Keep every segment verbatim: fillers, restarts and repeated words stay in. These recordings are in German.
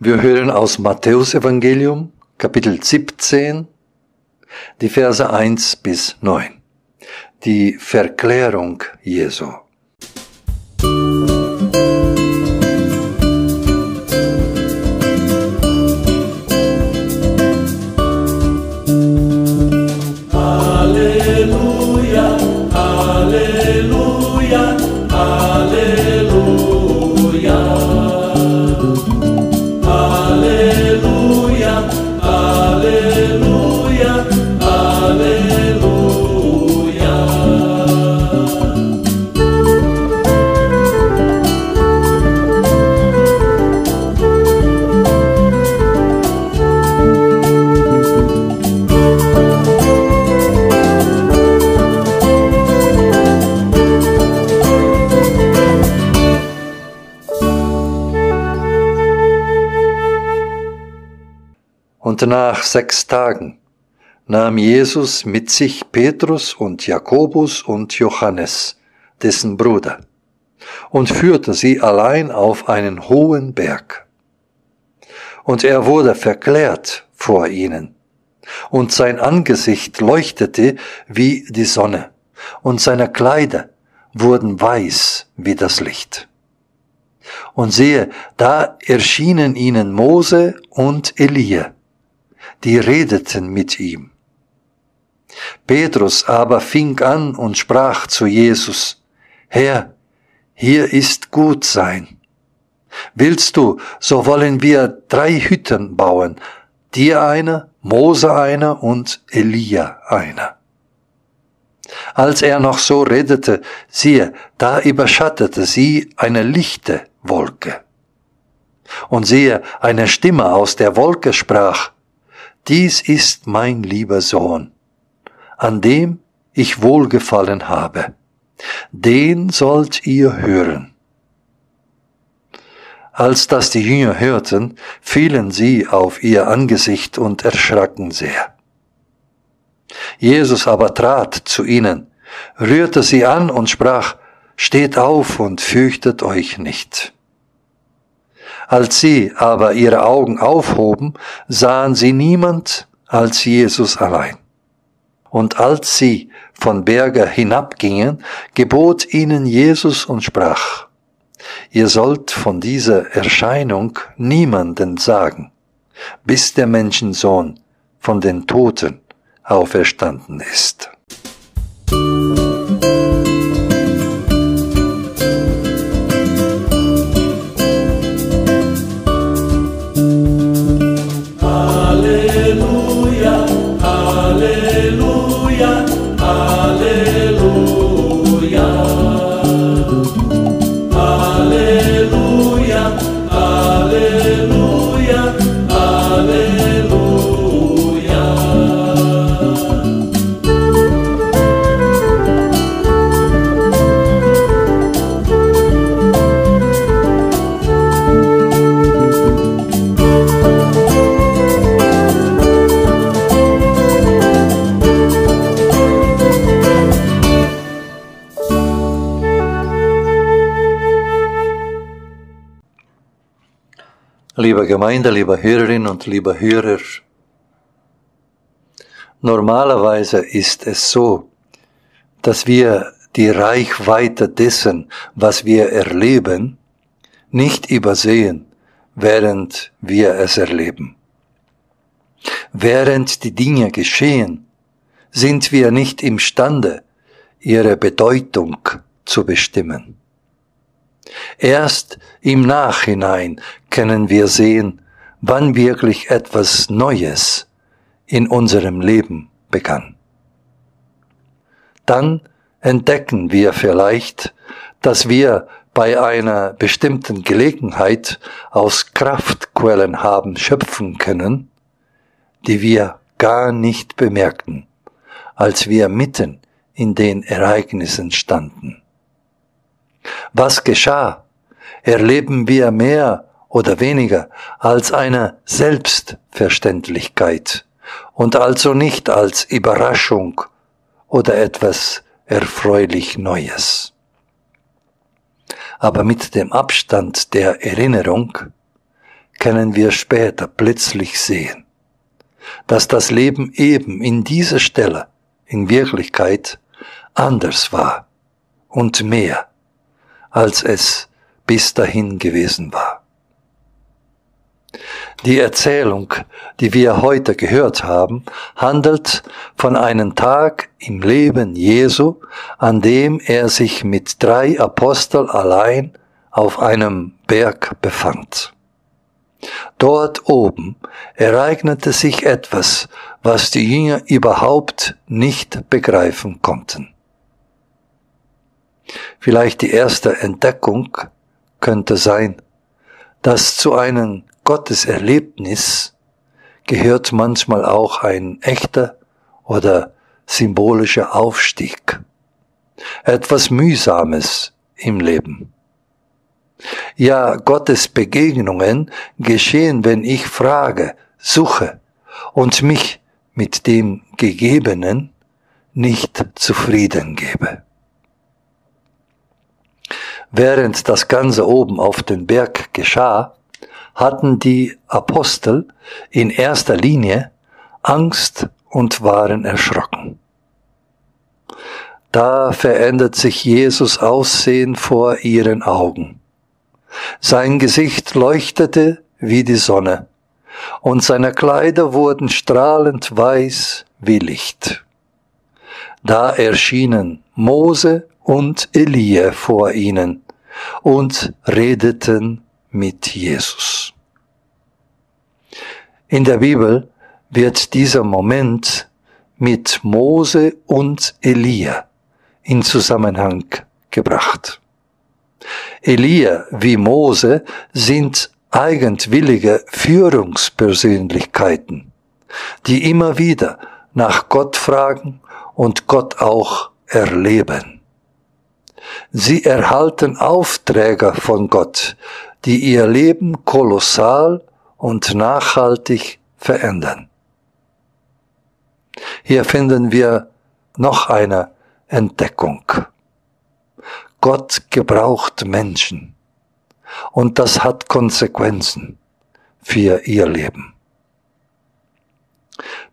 Wir hören aus Matthäusevangelium, Kapitel siebzehn, die Verse eins bis neun. Die Verklärung Jesu. Und nach sechs Tagen nahm Jesus mit sich Petrus und Jakobus und Johannes, dessen Bruder, und führte sie allein auf einen hohen Berg. Und er wurde verklärt vor ihnen, und sein Angesicht leuchtete wie die Sonne, und seine Kleider wurden weiß wie das Licht. Und siehe, da erschienen ihnen Mose und Elie, die redeten mit ihm. Petrus aber fing an und sprach zu Jesus: Herr, hier ist gut sein. Willst du, so wollen wir drei Hütten bauen, dir eine, Mose eine und Elia eine. Als er noch so redete, siehe, da überschattete sie eine lichte Wolke. Und siehe, eine Stimme aus der Wolke sprach: Dies ist mein lieber Sohn, an dem ich wohlgefallen habe. Den sollt ihr hören. Als das die Jünger hörten, fielen sie auf ihr Angesicht und erschraken sehr. Jesus aber trat zu ihnen, rührte sie an und sprach: Steht auf und fürchtet euch nicht. Als sie aber ihre Augen aufhoben, sahen sie niemand als Jesus allein. Und als sie von Berge hinabgingen, gebot ihnen Jesus und sprach: Ihr sollt von dieser Erscheinung niemanden sagen, bis der Menschensohn von den Toten auferstanden ist. Liebe Gemeinde, liebe Hörerinnen und liebe Hörer, normalerweise ist es so, dass wir die Reichweite dessen, was wir erleben, nicht übersehen, während wir es erleben. Während die Dinge geschehen, sind wir nicht imstande, ihre Bedeutung zu bestimmen. Erst im Nachhinein können wir sehen, wann wirklich etwas Neues in unserem Leben begann. Dann entdecken wir vielleicht, dass wir bei einer bestimmten Gelegenheit aus Kraftquellen haben schöpfen können, die wir gar nicht bemerkten, als wir mitten in den Ereignissen standen. Was geschah, erleben wir mehr oder weniger als eine Selbstverständlichkeit und also nicht als Überraschung oder etwas erfreulich Neues. Aber mit dem Abstand der Erinnerung können wir später plötzlich sehen, dass das Leben eben in dieser Stelle in Wirklichkeit anders war und mehr, als es bis dahin gewesen war. Die Erzählung, die wir heute gehört haben, handelt von einem Tag im Leben Jesu, an dem er sich mit drei Aposteln allein auf einem Berg befand. Dort oben ereignete sich etwas, was die Jünger überhaupt nicht begreifen konnten. Vielleicht die erste Entdeckung könnte sein, dass zu einem Gotteserlebnis gehört manchmal auch ein echter oder symbolischer Aufstieg, etwas Mühsames im Leben. Ja, Gottes Begegnungen geschehen, wenn ich frage, suche und mich mit dem Gegebenen nicht zufrieden gebe. Während das Ganze oben auf dem Berg geschah, hatten die Apostel in erster Linie Angst und waren erschrocken. Da verändert sich Jesus' Aussehen vor ihren Augen. Sein Gesicht leuchtete wie die Sonne, und seine Kleider wurden strahlend weiß wie Licht. Da erschienen Mose und Elie vor ihnen und redeten mit Jesus. In der Bibel wird dieser Moment mit Mose und Elie in Zusammenhang gebracht. Elie wie Mose sind eigenwillige Führungspersönlichkeiten, die immer wieder nach Gott fragen und Gott auch erleben. Sie erhalten Aufträge von Gott, die ihr Leben kolossal und nachhaltig verändern. Hier finden wir noch eine Entdeckung. Gott gebraucht Menschen, und das hat Konsequenzen für ihr Leben.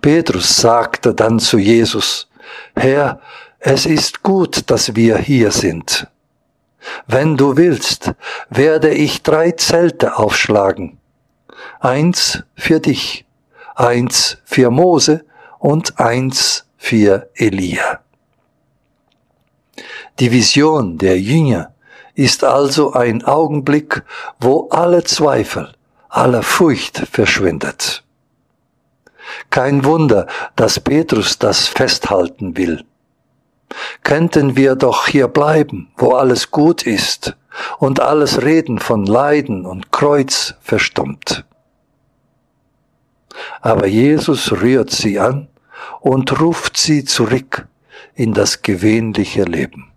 Petrus sagte dann zu Jesus: Herr, es ist gut, dass wir hier sind. Wenn du willst, werde ich drei Zelte aufschlagen. Eins für dich, eins für Mose und eins für Elia. Die Vision der Jünger ist also ein Augenblick, wo alle Zweifel, alle Furcht verschwindet. Kein Wunder, dass Petrus das festhalten will. Könnten wir doch hier bleiben, wo alles gut ist und alles Reden von Leiden und Kreuz verstummt. Aber Jesus rührt sie an und ruft sie zurück in das gewöhnliche Leben.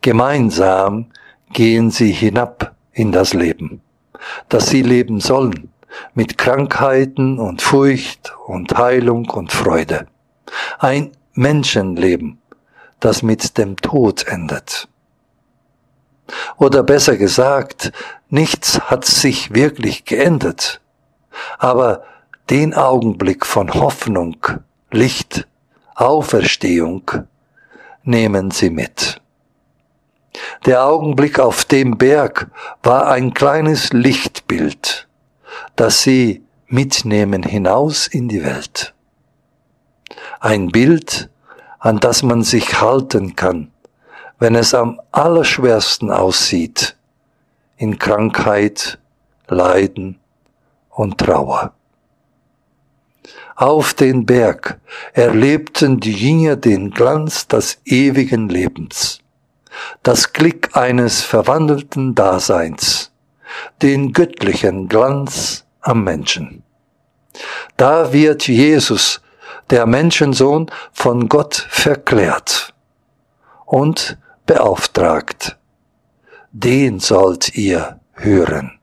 Gemeinsam gehen sie hinab in das Leben, das sie leben sollen, mit Krankheiten und Furcht und Heilung und Freude. Ein Menschenleben, das mit dem Tod endet. Oder besser gesagt, nichts hat sich wirklich geändert, aber den Augenblick von Hoffnung, Licht, Auferstehung nehmen sie mit. Der Augenblick auf dem Berg war ein kleines Lichtbild, das sie mitnehmen hinaus in die Welt. Ein Bild, an das man sich halten kann, wenn es am allerschwersten aussieht, in Krankheit, Leiden und Trauer. Auf den Berg erlebten die Jünger den Glanz des ewigen Lebens, das Glück eines verwandelten Daseins, den göttlichen Glanz am Menschen. Da wird Jesus, der Menschensohn, von Gott verklärt und beauftragt: Den sollt ihr hören.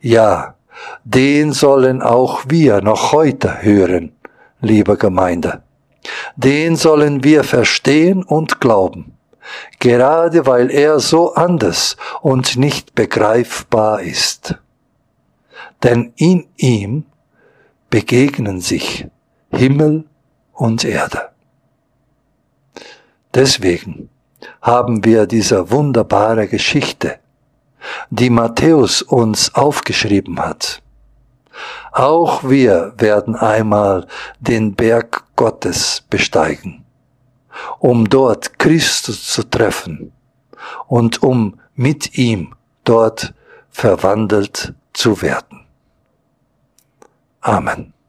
Ja, den sollen auch wir noch heute hören, liebe Gemeinde. Den sollen wir verstehen und glauben, gerade weil er so anders und nicht begreifbar ist. Denn in ihm begegnen sich Himmel und Erde. Deswegen haben wir diese wunderbare Geschichte, die Matthäus uns aufgeschrieben hat. Auch wir werden einmal den Berg Gottes besteigen, um dort Christus zu treffen und um mit ihm dort verwandelt zu werden. Amen.